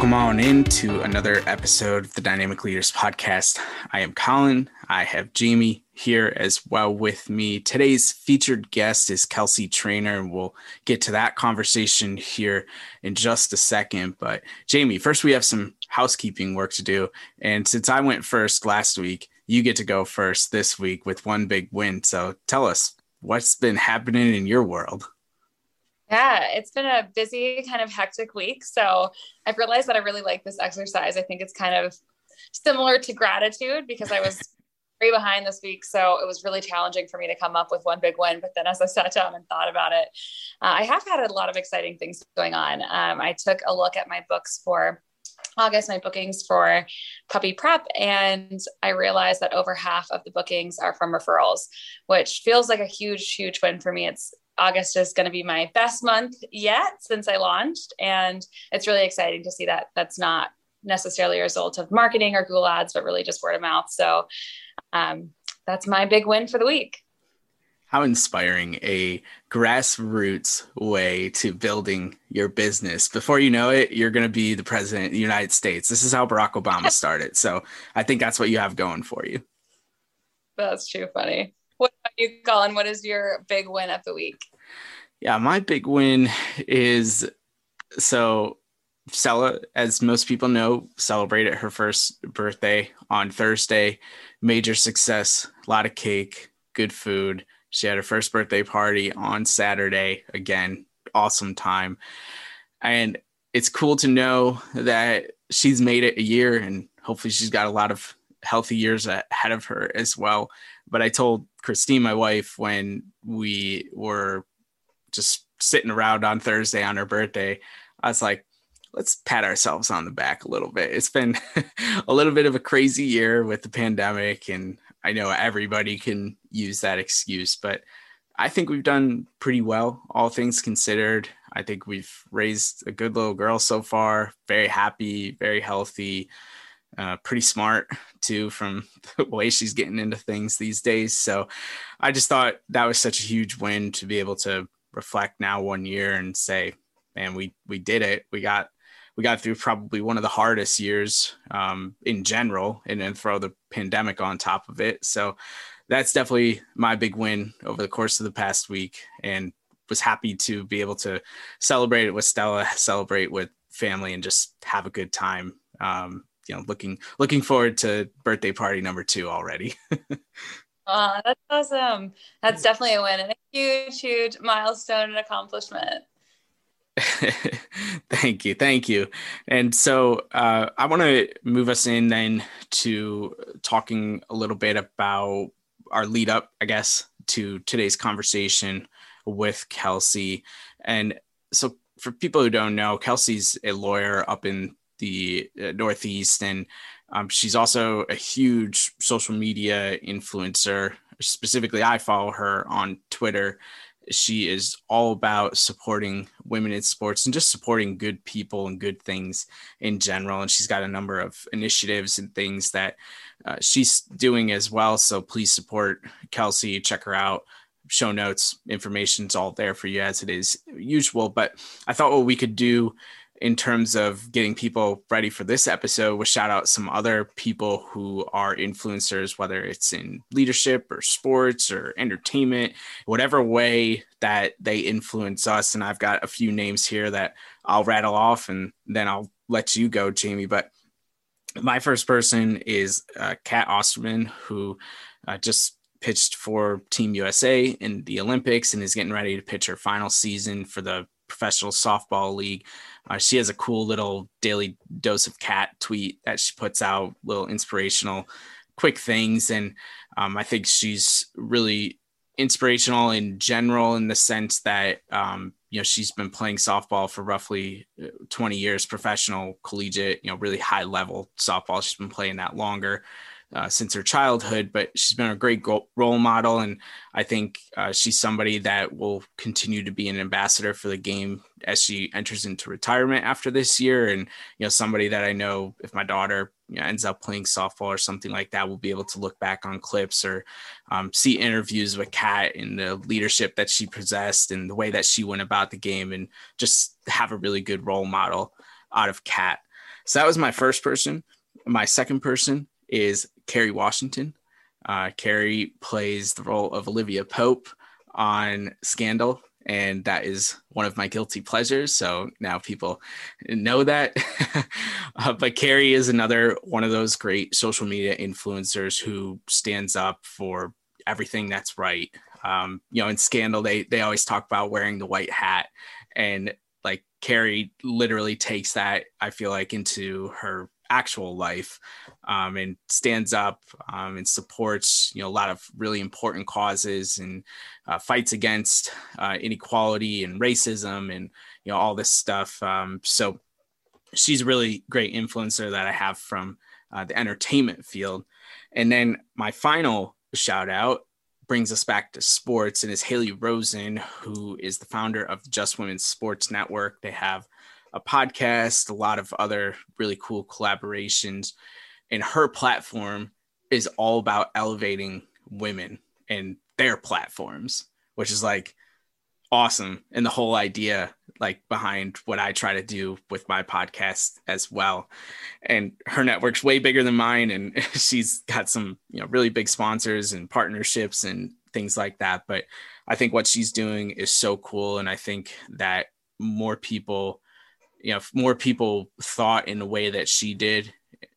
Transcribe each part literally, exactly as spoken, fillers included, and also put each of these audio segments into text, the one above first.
Welcome on into another episode of the Dynamic Leaders Podcast. I am Colin. I have Jamie here as well with me. Today's featured guest is Kelsey Trainor, and we'll get to that conversation here in just a second. But Jamie, first we have some housekeeping work to do. And since I went first last week, you get to go first this week with one big win. So tell us what's been happening in your world. Yeah, it's been a busy, kind of hectic week. So I've realized that I really like this exercise. I think it's kind of similar to gratitude because I was very behind this week. So it was really challenging for me to come up with one big win. But then as I sat down and thought about it, uh, I have had a lot of exciting things going on. Um, I took a look at my books for August, my bookings for Puppy Prep, and I realized that over half of the bookings are from referrals, which feels like a huge, huge win for me. It's August is going to be my best month yet since I launched. And it's really exciting to see that that's not necessarily a result of marketing or Google ads, but really just word of mouth. So um, that's my big win for the week. How inspiring, a grassroots way to building your business. Before you know it, you're going to be the president of the United States. This is how Barack Obama started. So I think that's what you have going for you. That's too funny. What about you, Colin? What is your big win of the week? Yeah, my big win is, so Sella, as most people know, celebrated her first birthday on Thursday. Major success, a lot of cake, good food. She had her first birthday party on Saturday. Again, awesome time. And it's cool to know that she's made it a year, and hopefully she's got a lot of healthy years ahead of her as well. But I told Christine, my wife, when we were just sitting around on Thursday on her birthday, I was like, let's pat ourselves on the back a little bit. It's been a little bit of a crazy year with the pandemic, and I know everybody can use that excuse, but I think we've done pretty well, all things considered. I think we've raised a good little girl so far, very happy, very healthy. Uh, pretty smart too, from the way she's getting into things these days. So I just thought that was such a huge win to be able to reflect now one year and say, man, we, we did it. We got, we got through probably one of the hardest years um, in general, and then throw the pandemic on top of it. So that's definitely my big win over the course of the past week, and was happy to be able to celebrate it with Stella, celebrate with family, and just have a good time. Um, You know, looking looking forward to birthday party number two already. Oh, that's awesome. That's definitely a win and a huge, huge milestone and accomplishment. Thank you. Thank you. And so uh, I want to move us in then to talking a little bit about our lead up, I guess, to today's conversation with Kelsey. And so for people who don't know, Kelsey's a lawyer up in the Northeast, and um, she's also a huge social media influencer. Specifically, I follow her on Twitter. She is all about supporting women in sports and just supporting good people and good things in general. And she's got a number of initiatives and things that uh, she's doing as well. So please support Kelsey, check her out. Show notes, information's all there for you as it is usual. But I thought what we could do in terms of getting people ready for this episode, we'll shout out some other people who are influencers, whether it's in leadership or sports or entertainment, whatever way that they influence us. And I've got a few names here that I'll rattle off, and then I'll let you go, Jamie. But my first person is uh, Kat Osterman, who uh, just pitched for Team U S A in the Olympics and is getting ready to pitch her final season for the Professional Softball League. Uh, she has a cool little daily dose of cat tweet that she puts out, little inspirational, quick things. And um, I think she's really inspirational in general, in the sense that, um, you know, she's been playing softball for roughly twenty years, professional, collegiate, you know, really high level softball. She's been playing that longer uh, since her childhood, but she's been a great role model. And I think uh, she's somebody that will continue to be an ambassador for the game as she enters into retirement after this year. And, you know, somebody that I know, if my daughter you know, ends up playing softball or something like that, we'll be able to look back on clips or um, see interviews with Kat and the leadership that she possessed and the way that she went about the game, and just have a really good role model out of Kat. So that was my first person. My second person is Kerry Washington. Uh, Kerry plays the role of Olivia Pope on Scandal, and that is one of my guilty pleasures. So now people know that. uh, but Kerry is another one of those great social media influencers who stands up for everything that's right. Um, you know, in Scandal, they they always talk about wearing the white hat, and like Kerry literally takes that, I feel like, into her actual life, um, and stands up um, and supports, you know, a lot of really important causes, and uh, fights against uh, inequality and racism and, you know, all this stuff. Um, so she's a really great influencer that I have from uh, the entertainment field. And then my final shout out brings us back to sports and is Haley Rosen, who is the founder of Just Women's Sports Network. They have a podcast, a lot of other really cool collaborations, and her platform is all about elevating women and their platforms, which is like awesome. And the whole idea, like, behind what I try to do with my podcast as well. And her network's way bigger than mine, and she's got some, you know, really big sponsors and partnerships and things like that. But I think what she's doing is so cool, and I think that more people, you know, if more people thought in the way that she did,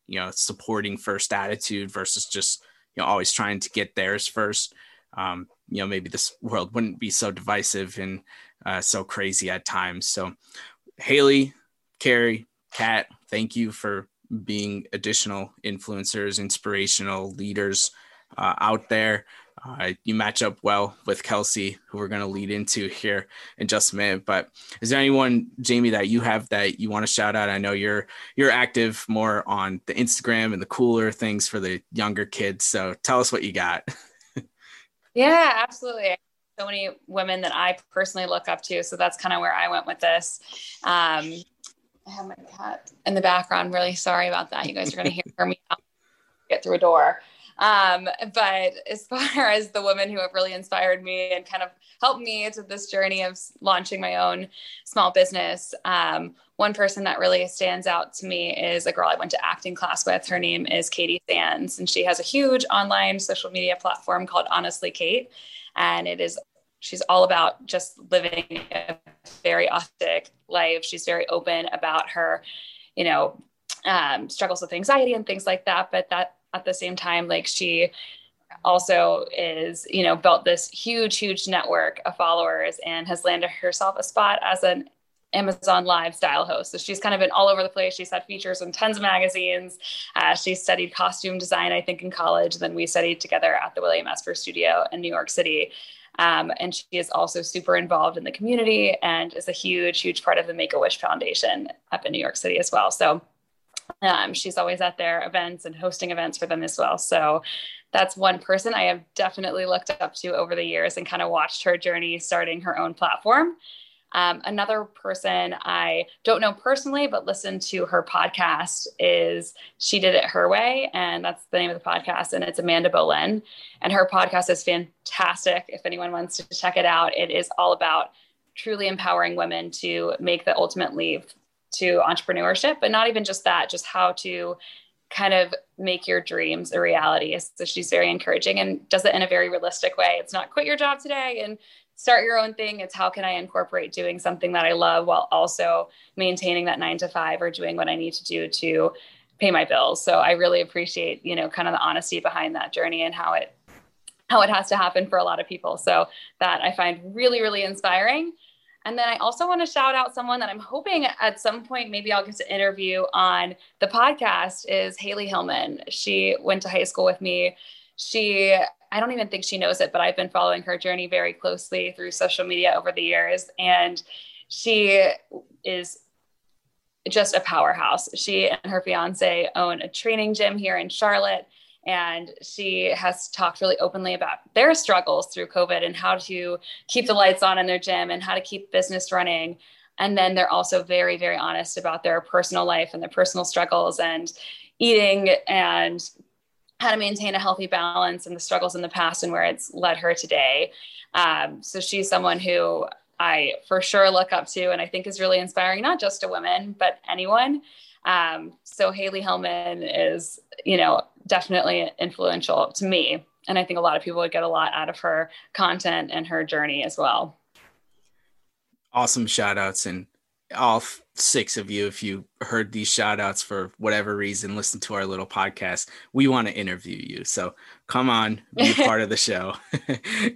you know, supporting first attitude versus just, you know, always trying to get theirs first, um, you know, maybe this world wouldn't be so divisive and uh, so crazy at times. So Haley, Kerry, Kat, thank you for being additional influencers, inspirational leaders uh, out there. Uh, you match up well with Kelsey, who we're going to lead into here in just a minute. But is there anyone, Jamie, that you have that you want to shout out? I know you're you're active more on the Instagram and the cooler things for the younger kids. So tell us what you got. Yeah, absolutely. So many women that I personally look up to. So that's kind of where I went with this. Um, I have my cat in the background. Really sorry about that. You guys are going to hear me out, get through a door. Um, but as far as the women who have really inspired me and kind of helped me to this journey of launching my own small business, um, one person that really stands out to me is a girl I went to acting class with. Her name is Katie Sands, and she has a huge online social media platform called Honestly Kate. And it is, she's all about just living a very authentic life. She's very open about her, you know, um, struggles with anxiety and things like that. But that, at the same time, like, she also is, you know, built this huge, huge network of followers and has landed herself a spot as an Amazon Live style host. So she's kind of been all over the place. She's had features in tons of magazines. Uh, she studied costume design, I think, in college. Then we studied together at the William Esper studio in New York City. Um, and she is also super involved in the community and is a huge, huge part of the Make-A-Wish Foundation up in New York City as well. So Um, she's always at their events and hosting events for them as well. So that's one person I have definitely looked up to over the years and kind of watched her journey starting her own platform. Um, another person I don't know personally, but listen to her podcast is She Did It Her Way. And that's the name of the podcast. And it's Amanda Bolin. And her podcast is fantastic. If anyone wants to check it out, it is all about truly empowering women to make the ultimate leap to entrepreneurship, but not even just that, just how to kind of make your dreams a reality. So she's very encouraging and does it in a very realistic way. It's not quit your job today and start your own thing. It's how can I incorporate doing something that I love while also maintaining that nine to five or doing what I need to do to pay my bills. So I really appreciate, you know, kind of the honesty behind that journey and how it, how it has to happen for a lot of people. So that I find really, really inspiring. And then I also want to shout out someone that I'm hoping at some point, maybe I'll get to interview on the podcast, is Haley Hillman. She went to high school with me. She, I don't even think she knows it, but I've been following her journey very closely through social media over the years. And she is just a powerhouse. She and her fiance own a training gym here in Charlotte. And she has talked really openly about their struggles through COVID and how to keep the lights on in their gym and how to keep business running. And then they're also very, very honest about their personal life and their personal struggles and eating and how to maintain a healthy balance and the struggles in the past and where it's led her today. Um, so she's someone who I for sure look up to and I think is really inspiring, not just to women, but anyone. Um, so Haley Hillman is, you know, definitely influential to me. And I think a lot of people would get a lot out of her content and her journey as well. Awesome shout outs. And all six of you, if you heard these shout outs for whatever reason, listen to our little podcast. We want to interview you. So come on, be part of the show.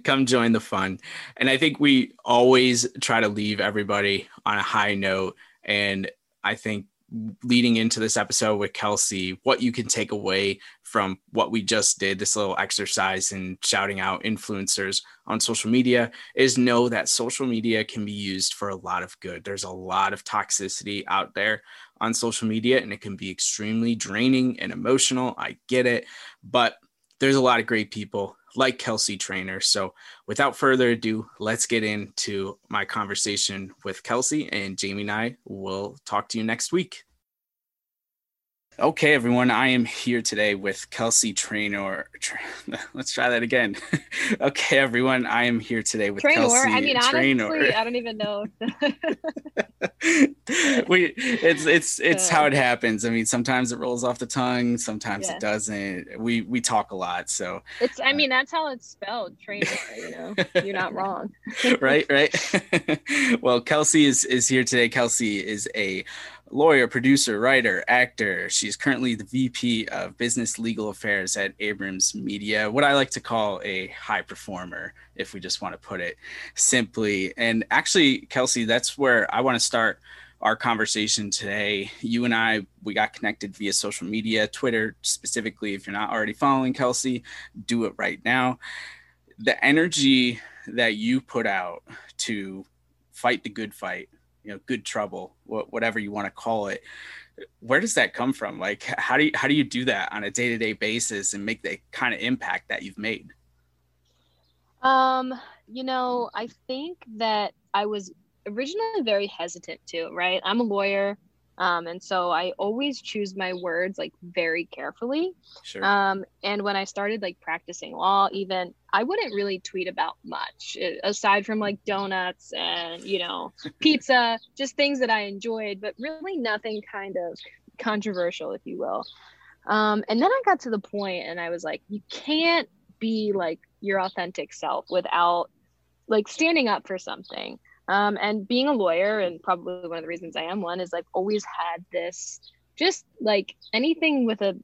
Come join the fun. And I think we always try to leave everybody on a high note. And I think leading into this episode with Kelsey, what you can take away from what we just did, this little exercise in shouting out influencers on social media, is know that social media can be used for a lot of good. There's a lot of toxicity out there on social media, and it can be extremely draining and emotional. I get it, but there's a lot of great people like Kelsey Trainor. So without further ado, let's get into my conversation with Kelsey, and Jamie and I will talk to you next week. Okay, everyone, I am here today with Kelsey Trainor. Let's try that again. Okay, everyone, I am here today with Trainor. Kelsey I mean, Trainor. Honestly, I don't even know. we, it's it's it's uh, how it happens. I mean, sometimes it rolls off the tongue, sometimes yeah. it doesn't. We we talk a lot, so it's. I mean, that's how it's spelled, Trainor. You know, you're not wrong. right, right. Well, Kelsey is is here today. Kelsey is a lawyer, producer, writer, actor. She's currently the V P of Business Legal Affairs at Abrams Media, what I like to call a high performer, if we just want to put it simply. And actually, Kelsey, that's where I want to start our conversation today. You and I, we got connected via social media, Twitter specifically. If you're not already following Kelsey, do it right now. The energy that you put out to fight the good fight, you know, good trouble, whatever you want to call it. Where does that come from? Like, how do you, how do you do that on a day-to-day basis and make the kind of impact that you've made? Um, you know, I think that I was originally very hesitant to, right? I'm a lawyer. Um, and so I always choose my words like very carefully. Sure. Um, and when I started like practicing law, even I wouldn't really tweet about much aside from like donuts and, you know, pizza, just things that I enjoyed, but really nothing kind of controversial, if you will. Um, and then I got to the point and I was like, you can't be like your authentic self without like standing up for something. Um, and being a lawyer, and probably one of the reasons I am one, is I've always had this, just like anything with a,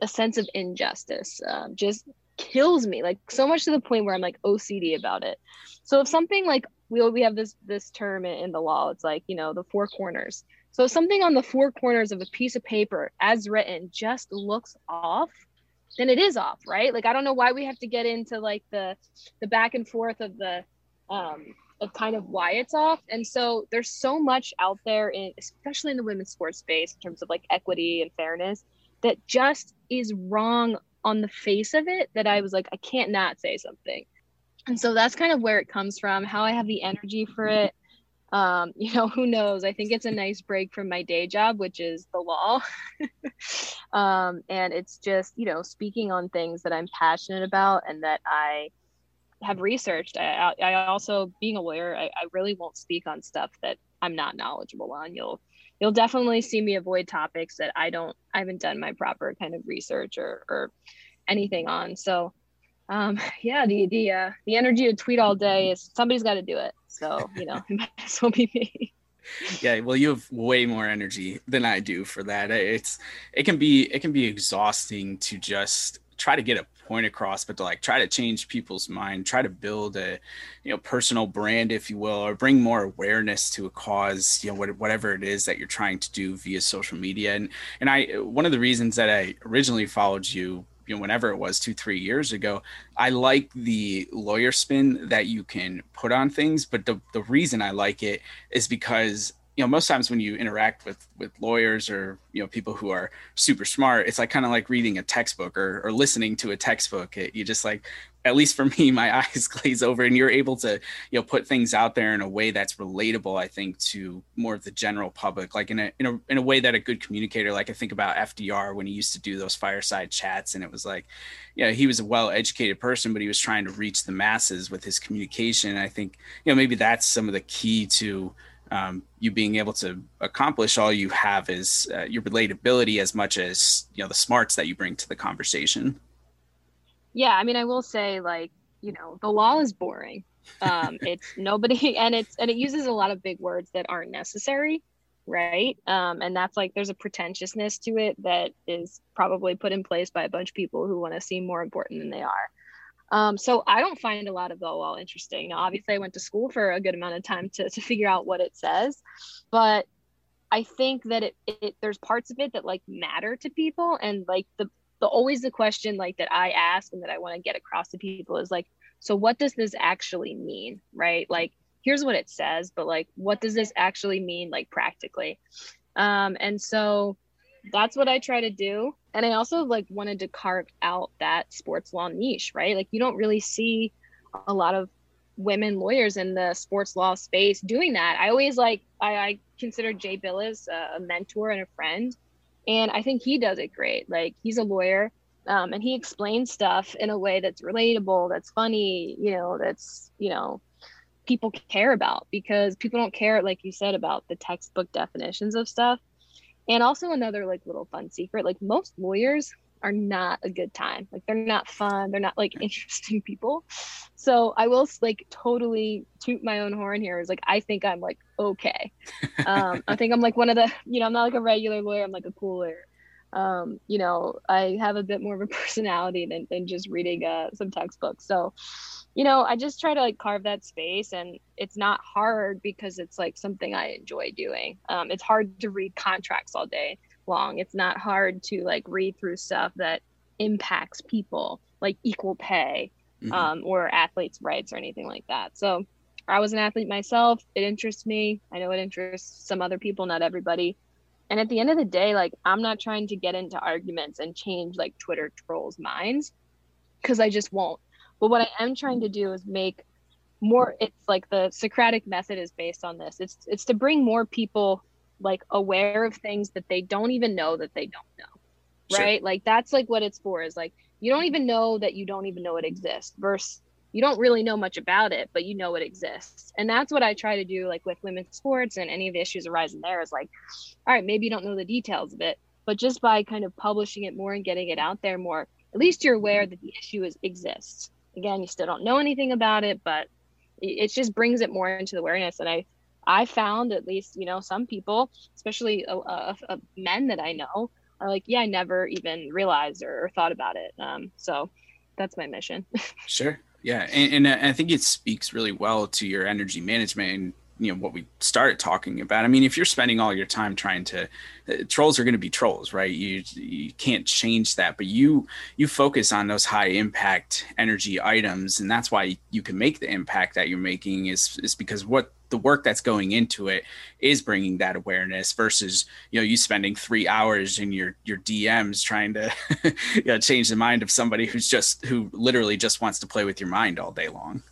a sense of injustice uh, just kills me, like so much to the point where I'm like O C D about it. So if something like, we we have this this term in, in the law, it's like, you know, the four corners. So if something on the four corners of a piece of paper as written just looks off, then it is off, right? Like, I don't know why we have to get into like the the back and forth of the, um, of kind of why it's off. And so there's so much out there, in, especially in the women's sports space, in terms of like equity and fairness, that just is wrong on the face of it, that I was like, I can't not say something. And so that's kind of where it comes from, how I have the energy for it. Um, you know, who knows? I think it's a nice break from my day job, which is the law. um, and it's just, you know, speaking on things that I'm passionate about and that I have researched. I, I also, being a lawyer, I, I really won't speak on stuff that I'm not knowledgeable on. You'll, you'll definitely see me avoid topics that I don't, I haven't done my proper kind of research or, or anything on. So, um, yeah, the, the, uh, the energy to tweet all day is, somebody's got to do it. So, you know, it might as well be me. Yeah. Well, you have way more energy than I do for that. It's, it can be, it can be exhausting to just try to get a point across, but to like try to change people's mind, try to build a, you know, personal brand, if you will, or bring more awareness to a cause, you know, what, whatever it is that you're trying to do via social media. And, and I, one of the reasons that I originally followed you, you know, whenever it was two, three years ago, I like the lawyer spin that you can put on things. But the, the reason I like it is because, you know, most times when you interact with with lawyers or, you know, people who are super smart, it's like kind of like reading a textbook or, or listening to a textbook. It, you just like, at least for me, my eyes glaze over, and you're able to, you know, put things out there in a way that's relatable, I think, to more of the general public, like in a, in a, in a way that a good communicator, like I think about F D R when he used to do those fireside chats, and it was like, you know, he was a well-educated person, but he was trying to reach the masses with his communication. And I think, you know, maybe that's some of the key to um, you being able to accomplish all you have is uh, your relatability as much as, you know, the smarts that you bring to the conversation. Yeah. I mean, I will say, like, you know, the law is boring. Um, it's nobody, and it's, and it uses a lot of big words that aren't necessary. Right. Um, and that's like, there's a pretentiousness to it that is probably put in place by a bunch of people who want to seem more important than they are. Um, so I don't find a lot of the law interesting. Now, obviously I went to school for a good amount of time to, to figure out what it says, but I think that it, it, there's parts of it that like matter to people. And like the, the, always the question like that I ask and that I want to get across to people is like, so what does this actually mean? Right? Like, here's what it says, but like, what does this actually mean? Like practically. Um, and so that's what I try to do. And I also like wanted to carve out that sports law niche, right? Like you don't really see a lot of women lawyers in the sports law space doing that. I always like, I, I consider Jay Billis a, a mentor and a friend. And I think he does it great. Like he's a lawyer um, and he explains stuff in a way that's relatable, that's funny, you know, that's, you know, people care about, because people don't care, like you said, about the textbook definitions of stuff. And also another like little fun secret, like most lawyers are not a good time. Like they're not fun. They're not like interesting people. So I will like totally toot my own horn here. Is like, I think I'm like, okay. Um, I think I'm like one of the, you know, I'm not like a regular lawyer. I'm like a cool lawyer. Um, you know, I have a bit more of a personality than, than just reading uh, some textbooks. So, you know, I just try to like carve that space, and it's not hard because it's like something I enjoy doing. Um, it's hard to read contracts all day long. It's not hard to like read through stuff that impacts people, like equal pay, mm-hmm. um, or athletes' rights or anything like that. So I was an athlete myself. It interests me. I know it interests some other people, not everybody. And at the end of the day, like I'm not trying to get into arguments and change like Twitter trolls' minds, because I just won't. But what I am trying to do is make more, it's like the Socratic method is based on this. It's it's to bring more people like aware of things that they don't even know that they don't know, right? Sure. Like that's like what it's for, is like, you don't even know that you don't even know it exists versus you don't really know much about it, but you know it exists. And that's what I try to do like with women's sports and any of the issues arising there is like, all right, maybe you don't know the details of it, but just by kind of publishing it more and getting it out there more, at least you're aware that the issue is exists. Again, you still don't know anything about it, but it just brings it more into the awareness. And I, I found at least, you know, some people, especially a, a, a men that I know, are like, yeah, I never even realized or, or thought about it. Um, so that's my mission. Sure. Yeah. And, and I think it speaks really well to your energy management and, you know, what we started talking about. I mean, if you're spending all your time trying to, uh, trolls are going to be trolls, right? You you can't change that, but you, you focus on those high impact energy items. And that's why you can make the impact that you're making is, is because what the work that's going into it is bringing that awareness versus, you know, you spending three hours in your, your D Ms trying to you know, change the mind of somebody who's just, who literally just wants to play with your mind all day long.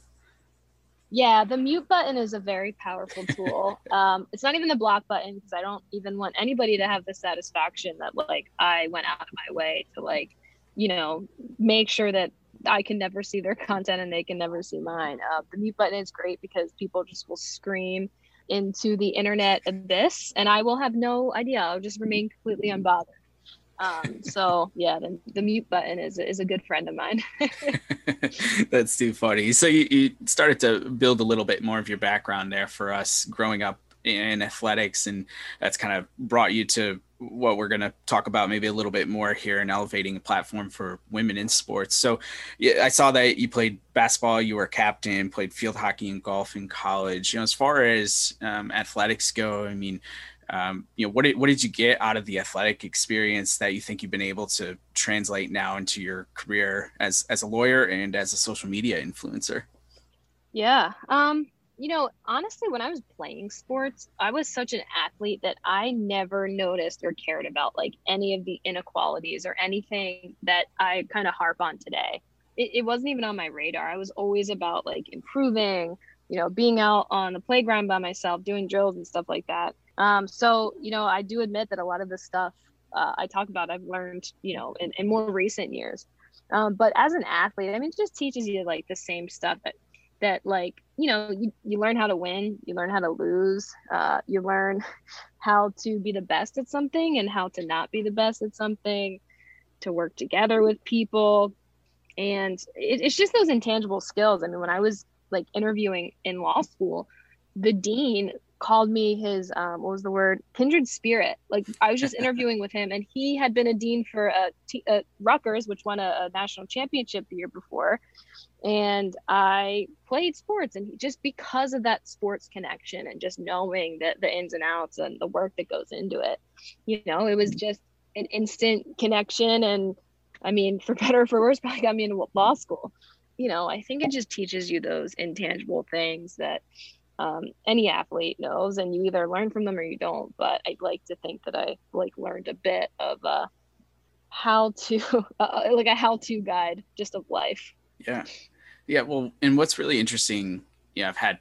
Yeah, the mute button is a very powerful tool. Um, it's not even the block button, because I don't even want anybody to have the satisfaction that like I went out of my way to like, you know, make sure that I can never see their content and they can never see mine. Uh, the mute button is great because people just will scream into the internet abyss, and I will have no idea. I'll just remain completely unbothered. Um, so yeah, the, the mute button is, is a good friend of mine. That's too funny. So you, you started to build a little bit more of your background there for us growing up in athletics. And that's kind of brought you to what we're going to talk about maybe a little bit more here in elevating a platform for women in sports. So yeah, I saw that you played basketball, you were a captain, played field hockey and golf in college. You know, as far as, um, athletics go, I mean, Um, you know, what did, what did you get out of the athletic experience that you think you've been able to translate now into your career as, as a lawyer and as a social media influencer? Yeah. Um, you know, honestly, when I was playing sports, I was such an athlete that I never noticed or cared about like any of the inequalities or anything that I kind of harp on today. It, it wasn't even on my radar. I was always about like improving, you know, being out on the playground by myself, doing drills and stuff like that. Um, so, you know, I do admit that a lot of this stuff uh, I talk about, I've learned, you know, in, in more recent years. Um, but as an athlete, I mean, it just teaches you like the same stuff that that, like, you know, you, you learn how to win, you learn how to lose, uh, you learn how to be the best at something and how to not be the best at something, to work together with people. And it, it's just those intangible skills. I mean, when I was like interviewing in law school, the dean called me his, um, what was the word? Kindred spirit. Like, I was just interviewing with him, and he had been a dean for a t- uh, Rutgers, which won a, a national championship the year before. And I played sports, and just because of that sports connection and just knowing that the ins and outs and the work that goes into it, you know, it was just an instant connection. And I mean, for better or for worse, probably got me into law school. You know, I think it just teaches you those intangible things that um, any athlete knows, and you either learn from them or you don't. But I'd like to think that I like learned a bit of uh, how to, uh, like a how-to guide just of life. Yeah. Yeah. Well, and what's really interesting, you know, I've had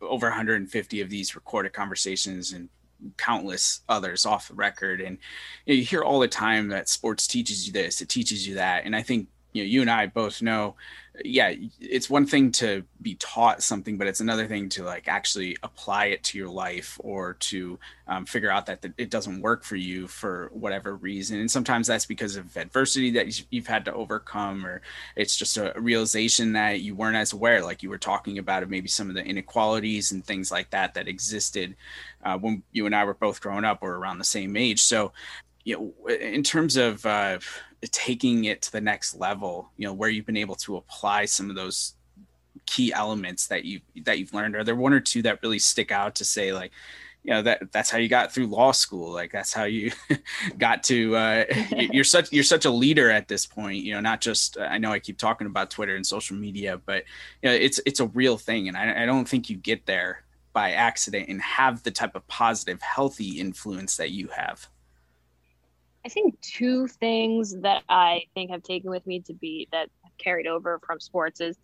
over one hundred fifty of these recorded conversations and countless others off the record. And you know, you hear all the time that sports teaches you this, it teaches you that. And I think, you know, you and I both know, yeah, it's one thing to be taught something, but it's another thing to like actually apply it to your life, or to um, figure out that it doesn't work for you for whatever reason. And sometimes that's because of adversity that you've had to overcome, or it's just a realization that you weren't as aware, like you were talking about, of maybe some of the inequalities and things like that that existed uh, when you and I were both growing up or around the same age. So, you know, in terms of uh, taking it to the next level, you know, where you've been able to apply some of those key elements that you that you've learned, are there one or two that really stick out to say, like, you know, that that's how you got through law school, like that's how you got to uh you're such you're such a leader at this point, you know, not just, I know I keep talking about Twitter and social media, but you know, it's it's a real thing, and I, I don't think you get there by accident and have the type of positive, healthy influence that you have. I think two things that I think have taken with me to be that I've carried over from sports is,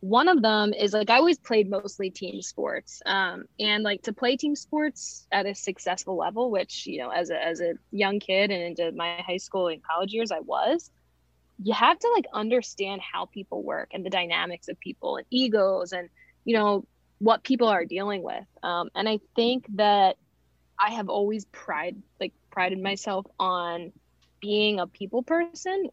one of them is, like, I always played mostly team sports, um, and like to play team sports at a successful level, which, you know, as a, as a young kid and into my high school and college years, I was, you have to like understand how people work and the dynamics of people and egos and, you know, what people are dealing with. Um, and I think that I have always pride, like, prided myself on being a people person,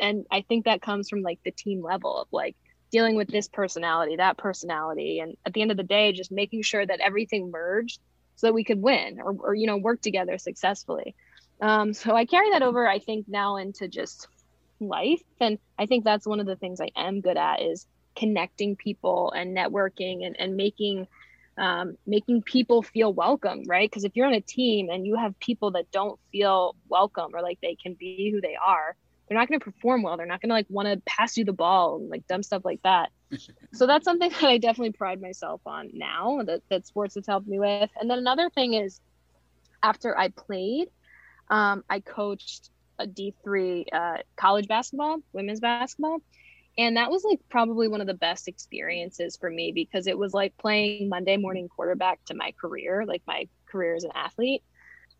and I think that comes from like the team level of like dealing with this personality, that personality, and at the end of the day just making sure that everything merged so that we could win, or, or you know, work together successfully. Um, so I carry that over, I think, now into just life, and I think that's one of the things I am good at, is connecting people and networking and, and making Um, making people feel welcome, right? Because if you're on a team and you have people that don't feel welcome, or like they can be who they are, they're not going to perform well. They're not going to like want to pass you the ball and like dumb stuff like that. So that's something that I definitely pride myself on now, that, that sports has helped me with. And then another thing is, after I played, um, I coached a D three uh, college basketball, women's basketball. And that was like probably one of the best experiences for me, because it was like playing Monday morning quarterback to my career, like my career as an athlete,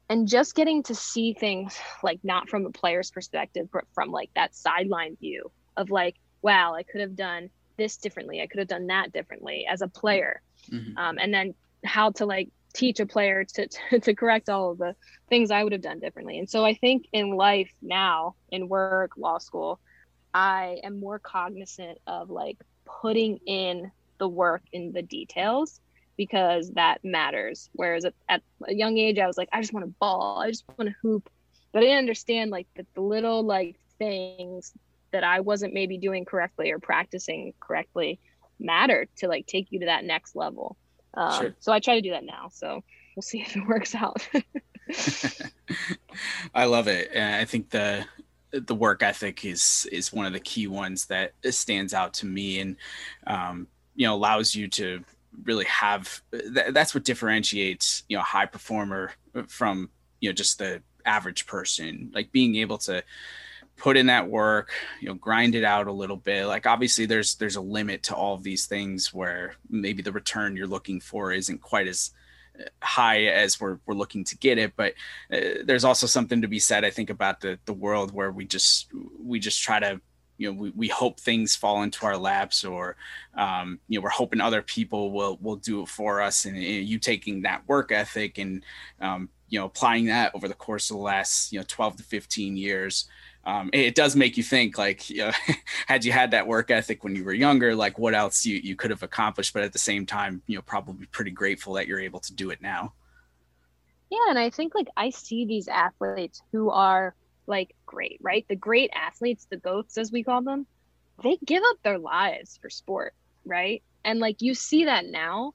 and just getting to see things like not from a player's perspective, but from like that sideline view of like, wow, I could have done this differently. I could have done that differently as a player. Mm-hmm. Um, and then how to like teach a player to, to, to correct all of the things I would have done differently. And so I think in life now, in work, law school, I am more cognizant of like putting in the work in the details, because that matters. Whereas at, at a young age, I was like, I just want to ball. I just want to hoop. But I didn't understand like the, the little like things that I wasn't maybe doing correctly or practicing correctly matter to like take you to that next level. Um, sure. So I try to do that now. So we'll see if it works out. I love it. And I think the the work ethic is, is one of the key ones that stands out to me, and, um, you know, allows you to really have, th- that's what differentiates, you know, a high performer from, you know, just the average person, like being able to put in that work, you know, grind it out a little bit. Like, obviously there's, there's a limit to all of these things where maybe the return you're looking for isn't quite as high as we're we're looking to get it, but uh, there's also something to be said, I think, about the the world where we just we just try to you know, we, we hope things fall into our laps, or, um, you know, we're hoping other people will, will do it for us. And, and you taking that work ethic and, um, you know, applying that over the course of the last, you know, twelve to fifteen years, um, it, it does make you think, like, you know, had you had that work ethic when you were younger, like what else you, you could have accomplished, but at the same time, you know, probably pretty grateful that you're able to do it now. Yeah. And I think, like, I see these athletes who are, like, great, right? The great athletes, the GOATs, as we call them, they give up their lives for sport, right? And, like, you see that now.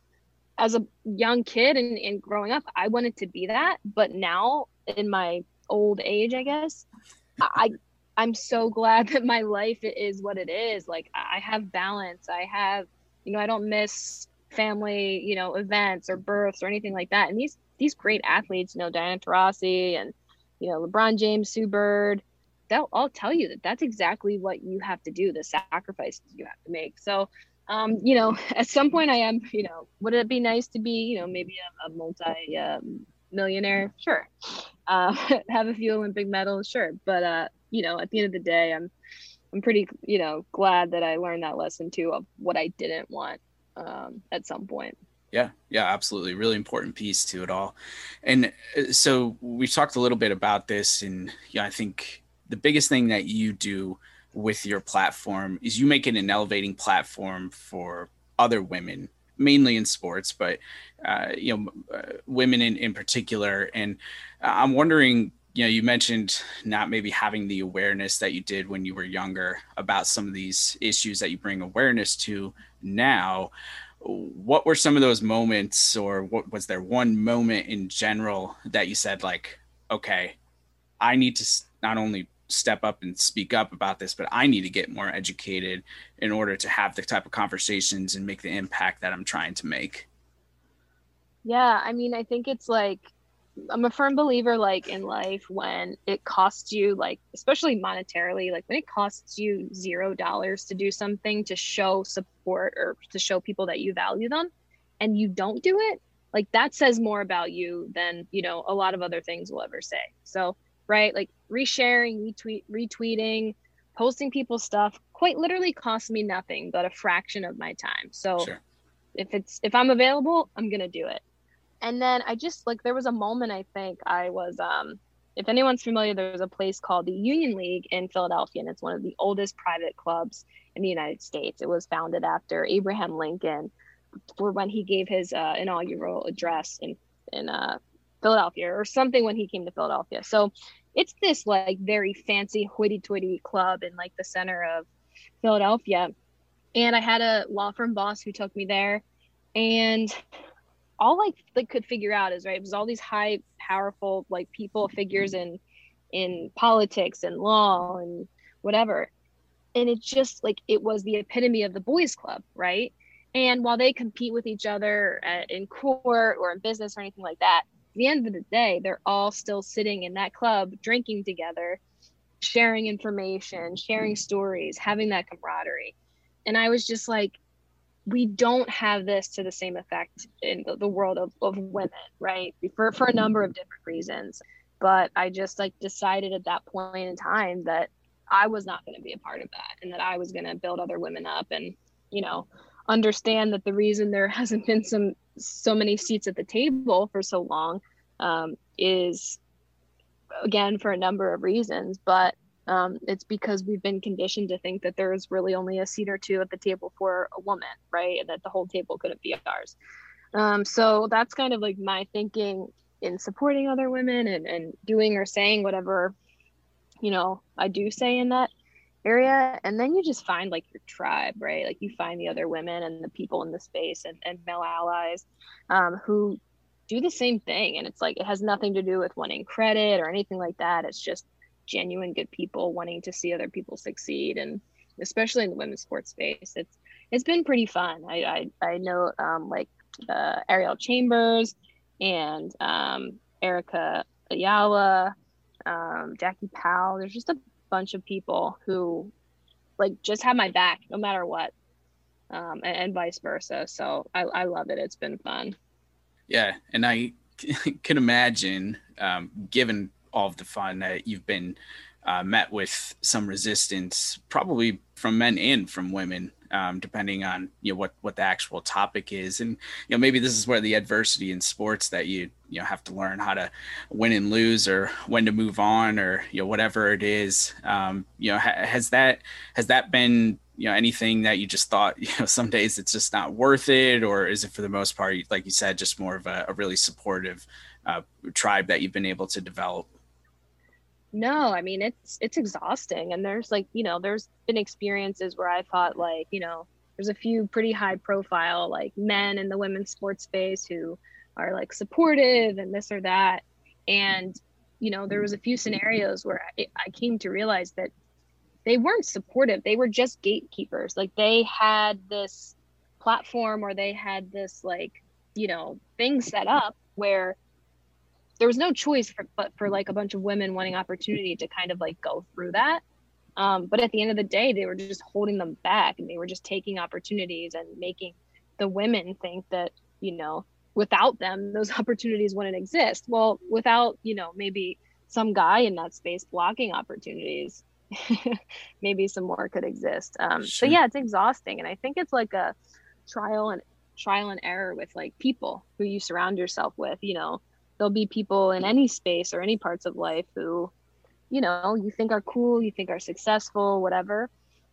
As a young kid and, and growing up, I wanted to be that. But now in my old age, I guess, I, I'm so glad that my life is what it is. Like, I have balance. I have, you know, I don't miss family, you know, events or births or anything like that. And these, these great athletes, you know, Diana Taurasi and, you know, LeBron James, Sue Bird, they'll all tell you that that's exactly what you have to do, the sacrifices you have to make. So, um, you know, at some point I am, you know, would it be nice to be, you know, maybe a, a multi um, millionaire? Sure. Uh, have a few Olympic medals. Sure. But, uh, you know, at the end of the day, I'm, I'm pretty, you know, glad that I learned that lesson too, of what I didn't want, um, at some point. Yeah. Yeah, absolutely. Really important piece to it all. And so we talked a little bit about this, and yeah, I think the biggest thing that you do with your platform is you make it an elevating platform for other women, mainly in sports, but, uh, you know, uh, women in, in particular. And I'm wondering, you know, you mentioned not maybe having the awareness that you did when you were younger about some of these issues that you bring awareness to now. What were some of those moments, or what was there one moment in general that you said, like, okay, I need to not only step up and speak up about this, but I need to get more educated in order to have the type of conversations and make the impact that I'm trying to make? Yeah. I mean, I think it's like, I'm a firm believer, like, in life, when it costs you, like, especially monetarily, like when it costs you zero dollars to do something, to show support or to show people that you value them, and you don't do it, like, that says more about you than, you know, a lot of other things will ever say. So, right, like, resharing, retweet, retweeting, posting people's stuff quite literally costs me nothing but a fraction of my time. So sure. if it's if I'm available, I'm gonna do it. And then I just, like, there was a moment, I think I was, um, if anyone's familiar, there's a place called the Union League in Philadelphia, and it's one of the oldest private clubs in the United States. It was founded after Abraham Lincoln, for when he gave his uh, inaugural address in, in uh, Philadelphia or something, when he came to Philadelphia. So it's this, like, very fancy hoity-toity club in, like, the center of Philadelphia. And I had a law firm boss who took me there, and all I like, could figure out is, right, it was all these high, powerful, like, people, figures in, in politics and law and whatever. And it just, like, it was the epitome of the boys club, right? And while they compete with each other at, in court or in business or anything like that, at the end of the day, they're all still sitting in that club, drinking together, sharing information, sharing stories, having that camaraderie. And I was just like, we don't have this to the same effect in the world of, of women, right? For, for a number of different reasons. But I just, like, decided at that point in time that I was not going to be a part of that, and that I was going to build other women up and, you know, understand that the reason there hasn't been some, so many seats at the table for so long, um, is, again, for a number of reasons, but Um, it's because we've been conditioned to think that there is really only a seat or two at the table for a woman, right? And that the whole table couldn't be ours. Um, so that's kind of, like, my thinking in supporting other women and, and doing or saying whatever, you know, I do say in that area. And then you just find, like, your tribe, right? Like, you find the other women and the people in the space and, and male allies, um, who do the same thing. And it's like, it has nothing to do with wanting credit or anything like that. It's just genuine good people wanting to see other people succeed, and especially in the women's sports space, it's it's been pretty fun. I I, I know um, like uh, Ariel Chambers and um, Erica Ayala, um, Jackie Powell. There's just a bunch of people who, like, just have my back no matter what, um, and, and vice versa. So I I love it. It's been fun. Yeah, and I can imagine, um, given all of the fun that you've been uh, met with some resistance, probably from men and from women, um, depending on, you know, what, what the actual topic is. And, you know, maybe this is where the adversity in sports that you, you know, have to learn how to win and lose, or when to move on, or, you know, whatever it is, um, you know, ha- has that, has that been, you know, anything that you just thought, you know, some days it's just not worth it? Or is it, for the most part, like you said, just more of a, a really supportive uh, tribe that you've been able to develop? No, I mean, it's, it's exhausting. And there's like, you know, there's been experiences where I thought, like, you know, there's a few pretty high profile, like, men in the women's sports space who are like supportive and this or that. And, you know, there was a few scenarios where I, I came to realize that they weren't supportive. They were just gatekeepers. Like, they had this platform, or they had this, like, you know, thing set up where there was no choice for, but for like a bunch of women wanting opportunity to kind of like go through that. Um, but at the end of the day, they were just holding them back, and they were just taking opportunities and making the women think that, you know, without them, those opportunities wouldn't exist. Well, without, you know, maybe some guy in that space blocking opportunities, maybe some more could exist. Um, sure. So yeah, it's exhausting. And I think it's like a trial and trial and error with like people who you surround yourself with. You know, there'll be people in any space or any parts of life who, you know, you think are cool, you think are successful, whatever.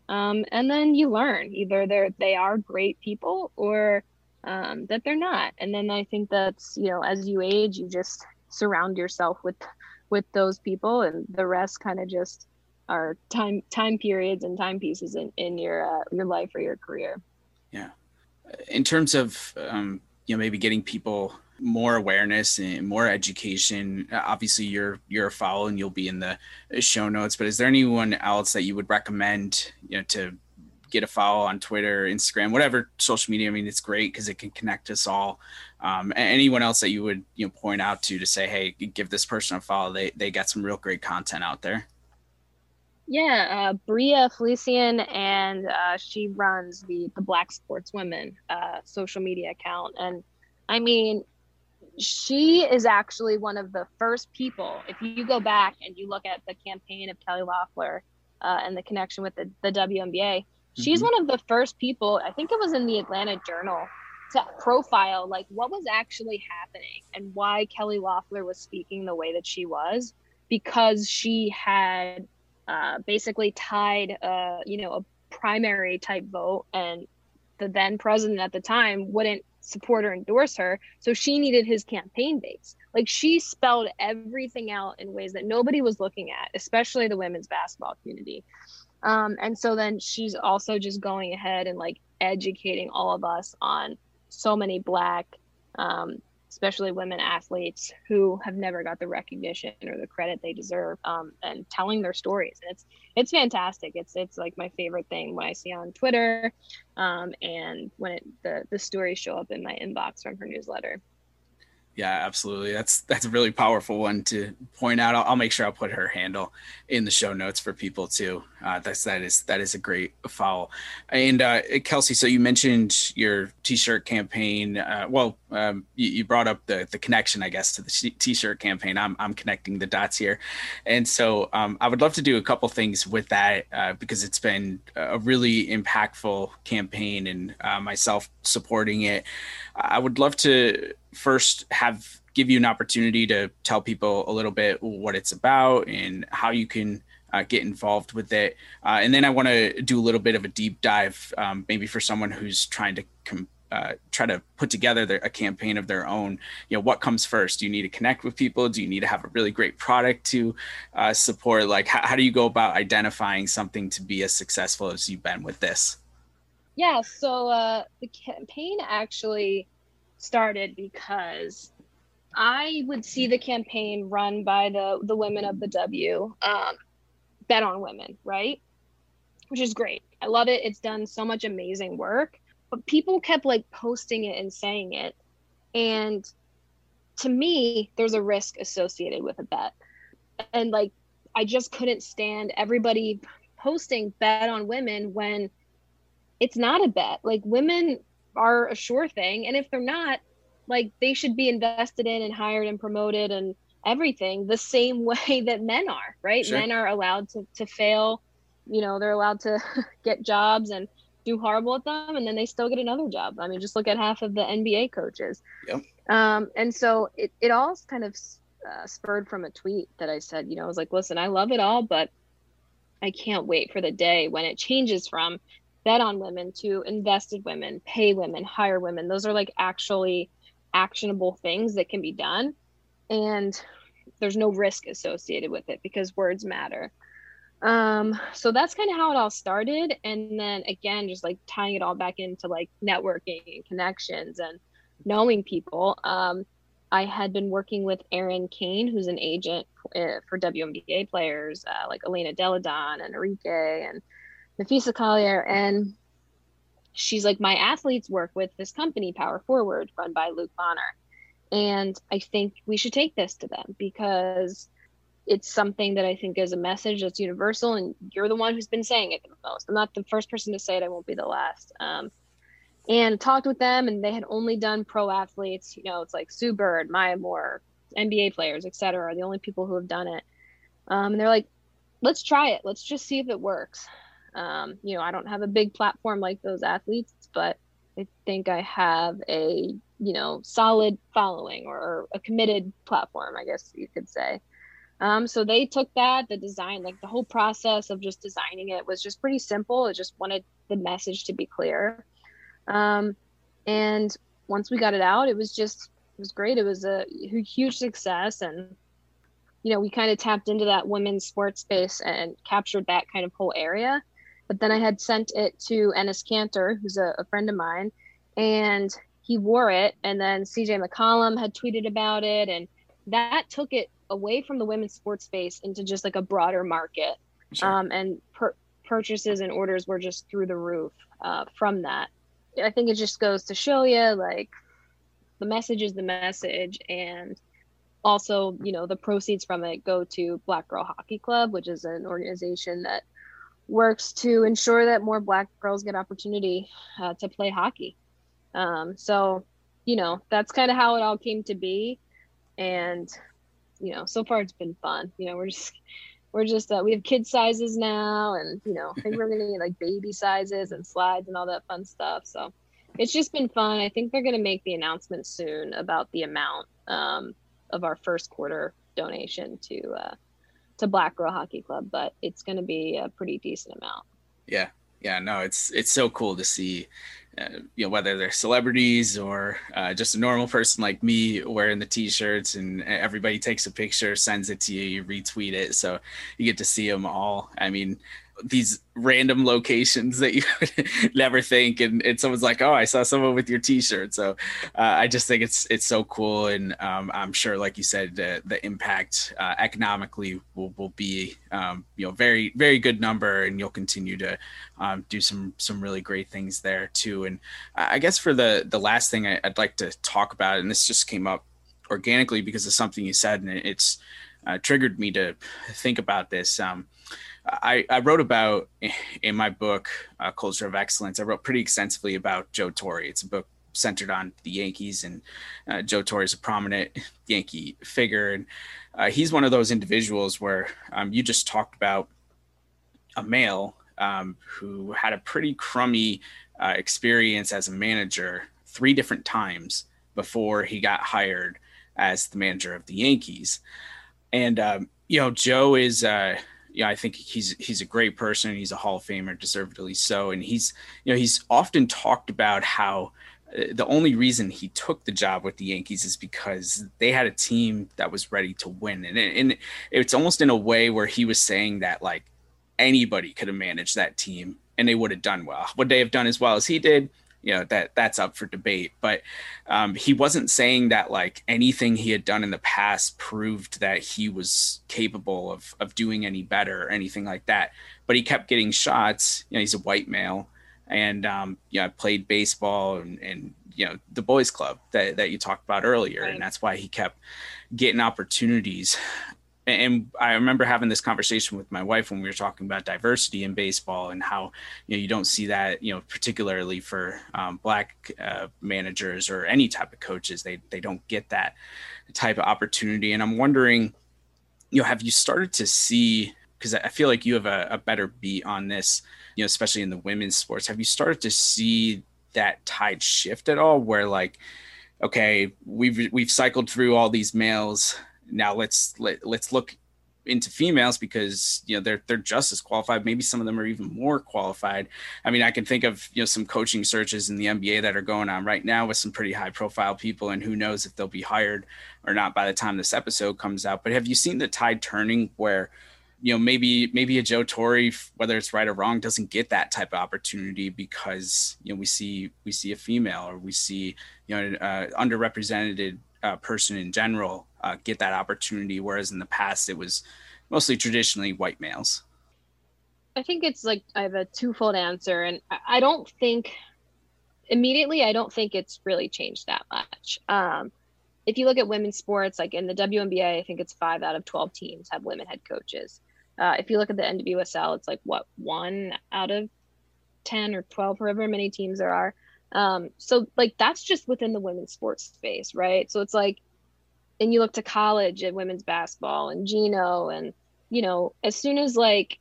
Um, and then you learn either they're, they are great people, or um, that they're not. And then I think that's, you know, as you age, you just surround yourself with, with those people, and the rest kind of just are time, time periods and timepieces in, in your, uh, your life or your career. Yeah. In terms of, um, you know, maybe getting people more awareness and more education, obviously you're you're a follow and you'll be in the show notes, but is there anyone else that you would recommend, you know, to get a follow on Twitter, Instagram, whatever social media? I mean, it's great because it can connect us all. Um, anyone else that you would, you know, point out to to say, hey, give this person a follow, they they got some real great content out there? Yeah, uh, Bria Felician, and uh, she runs the the Black Sports Women uh, social media account, and I mean, she is actually one of the first people. If you go back and you look at the campaign of Kelly Loeffler uh, and the connection with the, the W N B A, she's mm-hmm. one of the first people, I think it was in the Atlanta Journal, to profile like what was actually happening and why Kelly Loeffler was speaking the way that she was, because she had uh, basically tied, uh, you know, a primary type vote, and the then president at the time wouldn't support or endorse her, so she needed his campaign base. Like, she spelled everything out in ways that nobody was looking at, especially the women's basketball community. Um, and so then she's also just going ahead and like educating all of us on so many Black, um, especially women athletes who have never got the recognition or the credit they deserve, um, and telling their stories. And it's, it's fantastic. It's, it's like my favorite thing when I see on Twitter, um, and when it, the, the stories show up in my inbox from her newsletter. Yeah, absolutely. That's, that's a really powerful one to point out. I'll, I'll make sure I'll put her handle in the show notes for people too. Uh, that's, that is, that is a great follow. And uh, Kelsey, so you mentioned your t-shirt campaign. Uh, well, um, you, you brought up the the connection, I guess, to the t-shirt campaign. I'm, I'm connecting the dots here. And so um, I would love to do a couple things with that, uh, because it's been a really impactful campaign, and uh, myself supporting it. I would love to first have give you an opportunity to tell people a little bit what it's about and how you can uh, get involved with it. Uh, and then I want to do a little bit of a deep dive, um, maybe for someone who's trying to com- uh, try to put together their, a campaign of their own. You know, what comes first? Do you need to connect with people? Do you need to have a really great product to uh, support? Like, how, how do you go about identifying something to be as successful as you've been with this? Yeah. So uh, the campaign actually started because I would see the campaign run by the the women of the W, um, Bet on Women, right? Which is great. I love it. It's done so much amazing work, but people kept like posting it and saying it. And to me, there's a risk associated with a bet. And like, I just couldn't stand everybody posting Bet on Women when it's not a bet. Like, women are a sure thing, and if they're not, like, they should be invested in and hired and promoted and everything the same way that men are, right? Sure. Men are allowed to, to fail, you know, they're allowed to get jobs and do horrible at them, and then they still get another job. I mean, just look at half of the N B A coaches. Yep. Um, and so it, it all kind of uh, spurred from a tweet that I said, you know, I was like, listen, I love it all, but I can't wait for the day when it changes from bet on women to invested women, pay women, hire women. Those are like actually actionable things that can be done. And there's no risk associated with it because words matter. Um, so that's kind of how it all started. And then again, just like tying it all back into like networking and connections and knowing people. Um, I had been working with Aaron Kane, who's an agent for, uh, for W N B A players, uh, like Elena Deladon and Enrique and Nafisa Collier. And she's like, my athletes work with this company, Power Forward, run by Luke Bonner. And I think we should take this to them because it's something that I think is a message that's universal, and you're the one who's been saying it the most. I'm not the first person to say it. I won't be the last. Um, and talked with them, and they had only done pro athletes. You know, it's like Sue Bird, Maya Moore, N B A players, et cetera, are the only people who have done it. Um, and they're like, let's try it. Let's just see if it works. Um, you know, I don't have a big platform like those athletes, but I think I have a, you know, solid following or a committed platform, I guess you could say. Um, so they took that, the design, like the whole process of just designing it was just pretty simple. It just wanted the message to be clear. Um, and once we got it out, it was just, it was great. It was a huge success. And, you know, we kind of tapped into that women's sports space and captured that kind of whole area. But then I had sent it to Ennis Cantor, who's a, a friend of mine, and he wore it. And then C J McCollum had tweeted about it. And that took it away from the women's sports space into just like a broader market. Sure. Um, and per- purchases and orders were just through the roof uh, from that. I think it just goes to show you, like, the message is the message. And also, you know, the proceeds from it go to Black Girl Hockey Club, which is an organization that works to ensure that more Black girls get opportunity uh, to play hockey. Um, so, you know, that's kind of how it all came to be. And, you know, so far it's been fun. You know, we're just, we're just, uh, we have kid sizes now, and, you know, I think we're going to get like baby sizes and slides and all that fun stuff. So it's just been fun. I think they're going to make the announcement soon about the amount um, of our first quarter donation to, uh, to Black Girl Hockey Club, but it's going to be a pretty decent amount. Yeah. Yeah, no, it's, it's so cool to see, uh, you know, whether they're celebrities or uh, just a normal person like me wearing the t-shirts, and everybody takes a picture, sends it to you, you retweet it. So you get to see them all. I mean, these random locations that you never think. And, and someone's like, oh, I saw someone with your t-shirt. So uh, I just think it's, it's so cool. And um, I'm sure, like you said, uh, the impact uh, economically will, will be, um, you know, very, very good number, and you'll continue to um, do some, some really great things there too. And I guess for the, the last thing I, I'd like to talk about, and this just came up organically because of something you said, and it's uh, triggered me to think about this. Um, I, I wrote about in my book, uh, Culture of Excellence, I wrote pretty extensively about Joe Torre. It's a book centered on the Yankees, and uh, Joe Torre is a prominent Yankee figure. And uh, he's one of those individuals where um, you just talked about a male um, who had a pretty crummy uh, experience as a manager three different times before he got hired as the manager of the Yankees. And, um, you know, Joe is... Uh, Yeah, I think he's he's a great person. He's a Hall of Famer, deservedly so. And he's, you know, he's often talked about how the only reason he took the job with the Yankees is because they had a team that was ready to win. And, and it's almost in a way where he was saying that, like, anybody could have managed that team and they would have done well. Would they have done as well as he did? You know, that that's up for debate, but um, he wasn't saying that like anything he had done in the past proved that he was capable of, of doing any better or anything like that. But he kept getting shots. You know, he's a white male, and um, you know, played baseball and, and, you know, the boys club that, that you talked about earlier. Right. And that's why he kept getting opportunities. and I remember having this conversation with my wife when we were talking about diversity in baseball and how, you know, you don't see that, you know, particularly for um, Black uh, managers or any type of coaches. They they don't get that type of opportunity. And I'm wondering, you know, have you started to see, because I feel like you have a, a better beat on this, you know, especially in the women's sports, have you started to see that tide shift at all where like, okay, we've we've cycled through all these males. Now let's let, let's look into females because, you know, they're they're just as qualified. Maybe some of them are even more qualified. I mean, I can think of, you know, some coaching searches in the N B A that are going on right now with some pretty high profile people, and who knows if they'll be hired or not by the time this episode comes out. But have you seen the tide turning where, you know, maybe maybe a Joe Torre, whether it's right or wrong, doesn't get that type of opportunity because, you know, we see we see a female, or we see, you know, uh, underrepresented uh, person in general uh, get that opportunity, whereas in the past it was mostly traditionally white males? I think it's like, I have a twofold answer, and I don't think immediately I don't think it's really changed that much. Um, if you look at women's sports, like in the W N B A, I think it's five out of twelve teams have women head coaches. Uh, if you look at the N W S L, it's like, what, one out of ten or twelve, however many teams there are. Um, so like, that's just within the women's sports space, right? So it's like, and you look to college at women's basketball and Geno, and, you know, as soon as like,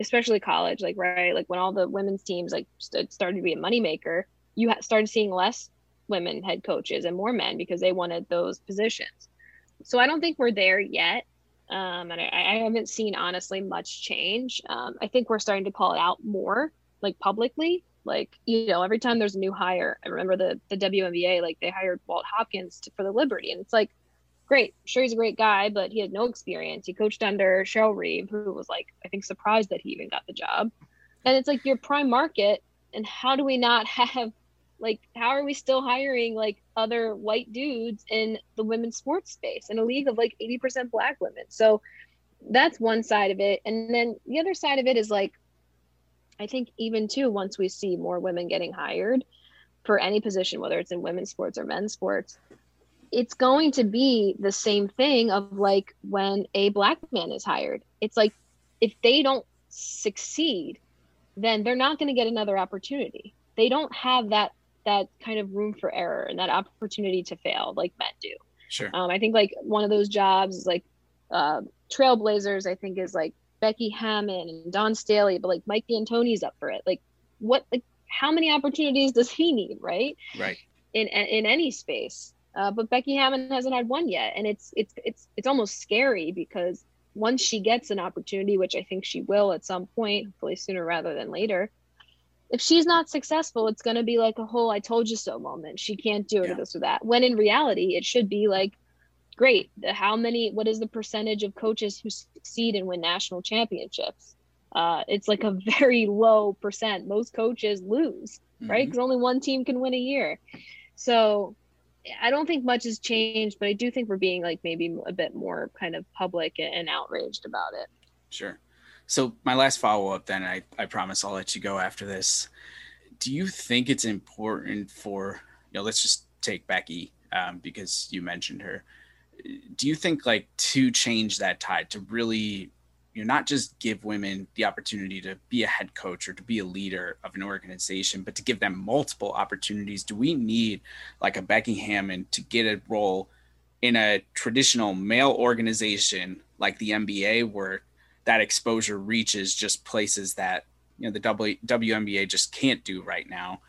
especially college, like, right, like when all the women's teams like st- started to be a moneymaker, you ha- started seeing less women head coaches and more men because they wanted those positions. So I don't think we're there yet. Um, and I, I haven't seen honestly much change. Um, I think we're starting to call it out more, like publicly, like, you know, every time there's a new hire. I remember the, the W N B A, like they hired Walt Hopkins to, for the Liberty. And it's like, great, I'm sure he's a great guy, but he had no experience. He coached under Cheryl Reeve, who was like, I think surprised that he even got the job. And it's like your prime market. And how do we not have, like, how are we still hiring like other white dudes in the women's sports space in a league of like eighty percent Black women? So that's one side of it. And then the other side of it is like, I think even too, once we see more women getting hired for any position, whether it's in women's sports or men's sports, it's going to be the same thing of like when a Black man is hired, it's like, if they don't succeed, then they're not going to get another opportunity. They don't have that that kind of room for error and that opportunity to fail like men do. Sure. Um, I think like one of those jobs is like uh, trailblazers, I think is like Becky Hammon and Don Staley, but like Mike D'Antoni's up for it. Like what, like how many opportunities does he need? Right. Right. In, in any space. Uh, but Becky Hammon hasn't had one yet. And it's, it's, it's, it's almost scary because once she gets an opportunity, which I think she will at some point, hopefully sooner rather than later, if she's not successful, it's going to be like a whole I told you so moment. She can't do it, yeah, or this or that. When in reality, it should be like, great, how many, what is the percentage of coaches who succeed and win national championships? Uh, it's like a very low percent. Most coaches lose, mm-hmm, right? Because only one team can win a year. So I don't think much has changed, but I do think we're being like maybe a bit more kind of public and outraged about it. Sure. So my last follow-up then, I, I promise I'll let you go after this. Do you think it's important for, you know, let's just take Becky um, because you mentioned her. Do you think like to change that tide, to really, you know, not just give women the opportunity to be a head coach or to be a leader of an organization, but to give them multiple opportunities? Do we need like a Becky Hammon to get a role in a traditional male organization like the N B A where that exposure reaches just places that, you know, the W N B A just can't do right now?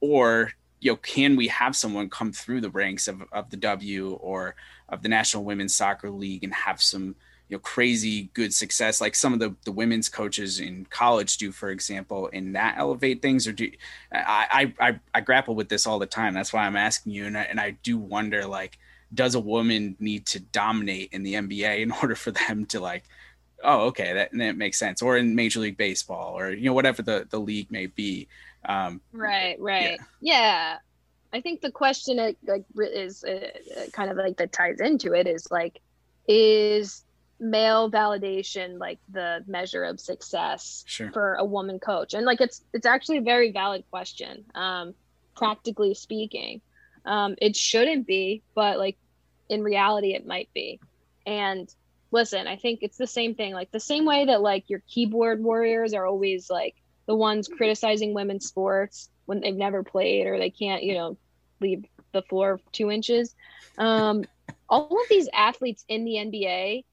Or, you know, can we have someone come through the ranks of, of the W or of the National Women's Soccer League and have some, you know, crazy good success like some of the, the women's coaches in college do, for example, and that elevate things? Or do I, I, I grapple with this all the time. That's why I'm asking you. And I, and I do wonder, like, does a woman need to dominate in the N B A in order for them to like, oh, okay, that, that makes sense. Or in Major League Baseball or, you know, whatever the, the league may be. Um, right, right. Yeah. yeah. I think the question it, like is uh, kind of like that ties into it is like, is male validation like the measure of success, sure, for a woman coach? And like, it's, it's actually a very valid question. Um, practically speaking, um, it shouldn't be, but like in reality, it might be. And listen, I think it's the same thing. Like the same way that like your keyboard warriors are always like the ones criticizing women's sports when they've never played or they can't, you know, leave the floor two inches. Um, all of these athletes in the N B A,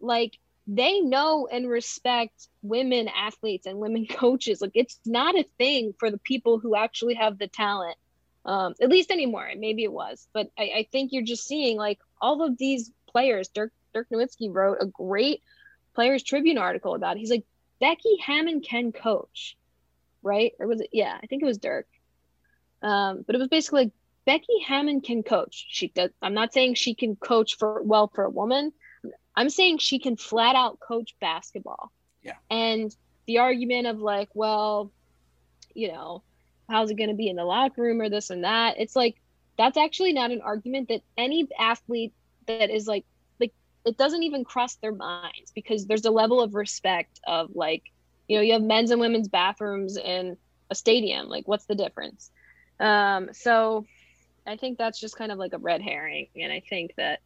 like they know and respect women athletes and women coaches. Like it's not a thing for the people who actually have the talent, um, at least anymore. Maybe it was, but I, I think you're just seeing like all of these players. Dirk, Dirk Nowitzki wrote a great Players Tribune article about it. He's like, Becky Hammon can coach, right? Or was it? Yeah, I think it was Dirk. Um, but it was basically like, Becky Hammon can coach. She does. I'm not saying she can coach for well for a woman. I'm saying she can flat out coach basketball. Yeah. And the argument of like, well, you know, how's it going to be in the locker room or this and that? It's like, that's actually not an argument that any athlete that is like, like it doesn't even cross their minds, because there's a level of respect of like, you know, you have men's and women's bathrooms in a stadium. Like what's the difference? Um, so I think that's just kind of like a red herring. And I think that,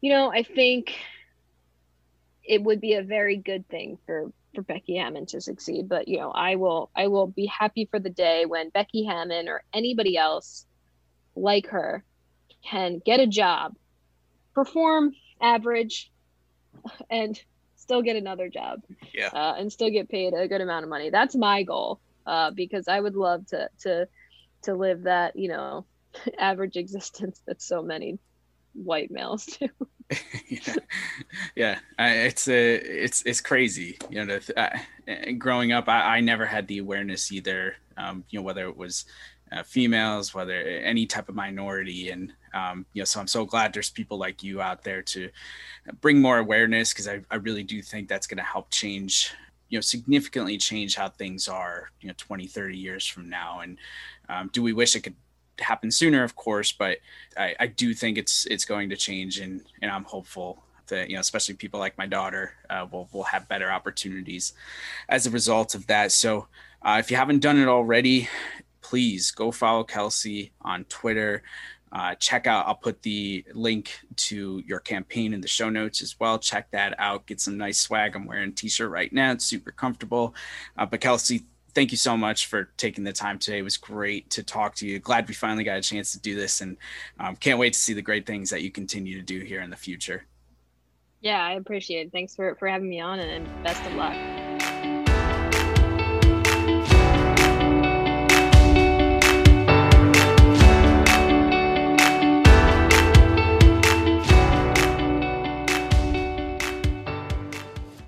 you know, I think it would be a very good thing for, for Becky Hammon to succeed. But, you know, I will, I will be happy for the day when Becky Hammon or anybody else like her can get a job, perform average, and still get another job. Yeah. Uh, and still get paid a good amount of money. That's my goal, uh, because I would love to, to, to live that, you know, average existence that so many white males do. yeah, yeah. I, it's a, it's it's crazy. You know, to, I, growing up, I, I never had the awareness either. Um, you know, whether it was uh, females, whether any type of minority, and um, you know, so I'm so glad there's people like you out there to bring more awareness, because I, I really do think that's going to help change, you know, significantly change how things are, you know, twenty, thirty years from now. And um, do we wish it could happen sooner? Of course, but I, I do think it's it's going to change, and and I'm hopeful that, you know, especially people like my daughter uh, will will have better opportunities as a result of that. So uh, if you haven't done it already, please go follow Kelsey on Twitter. Uh, check out, I'll put the link to your campaign in the show notes as well. Check that out. Get some nice swag. I'm wearing a t-shirt right now. It's super comfortable. Uh, but Kelsey, thank you so much for taking the time today. It was great to talk to you. Glad we finally got a chance to do this, and um, can't wait to see the great things that you continue to do here in the future. Yeah, I appreciate it. Thanks for, for having me on, and best of luck.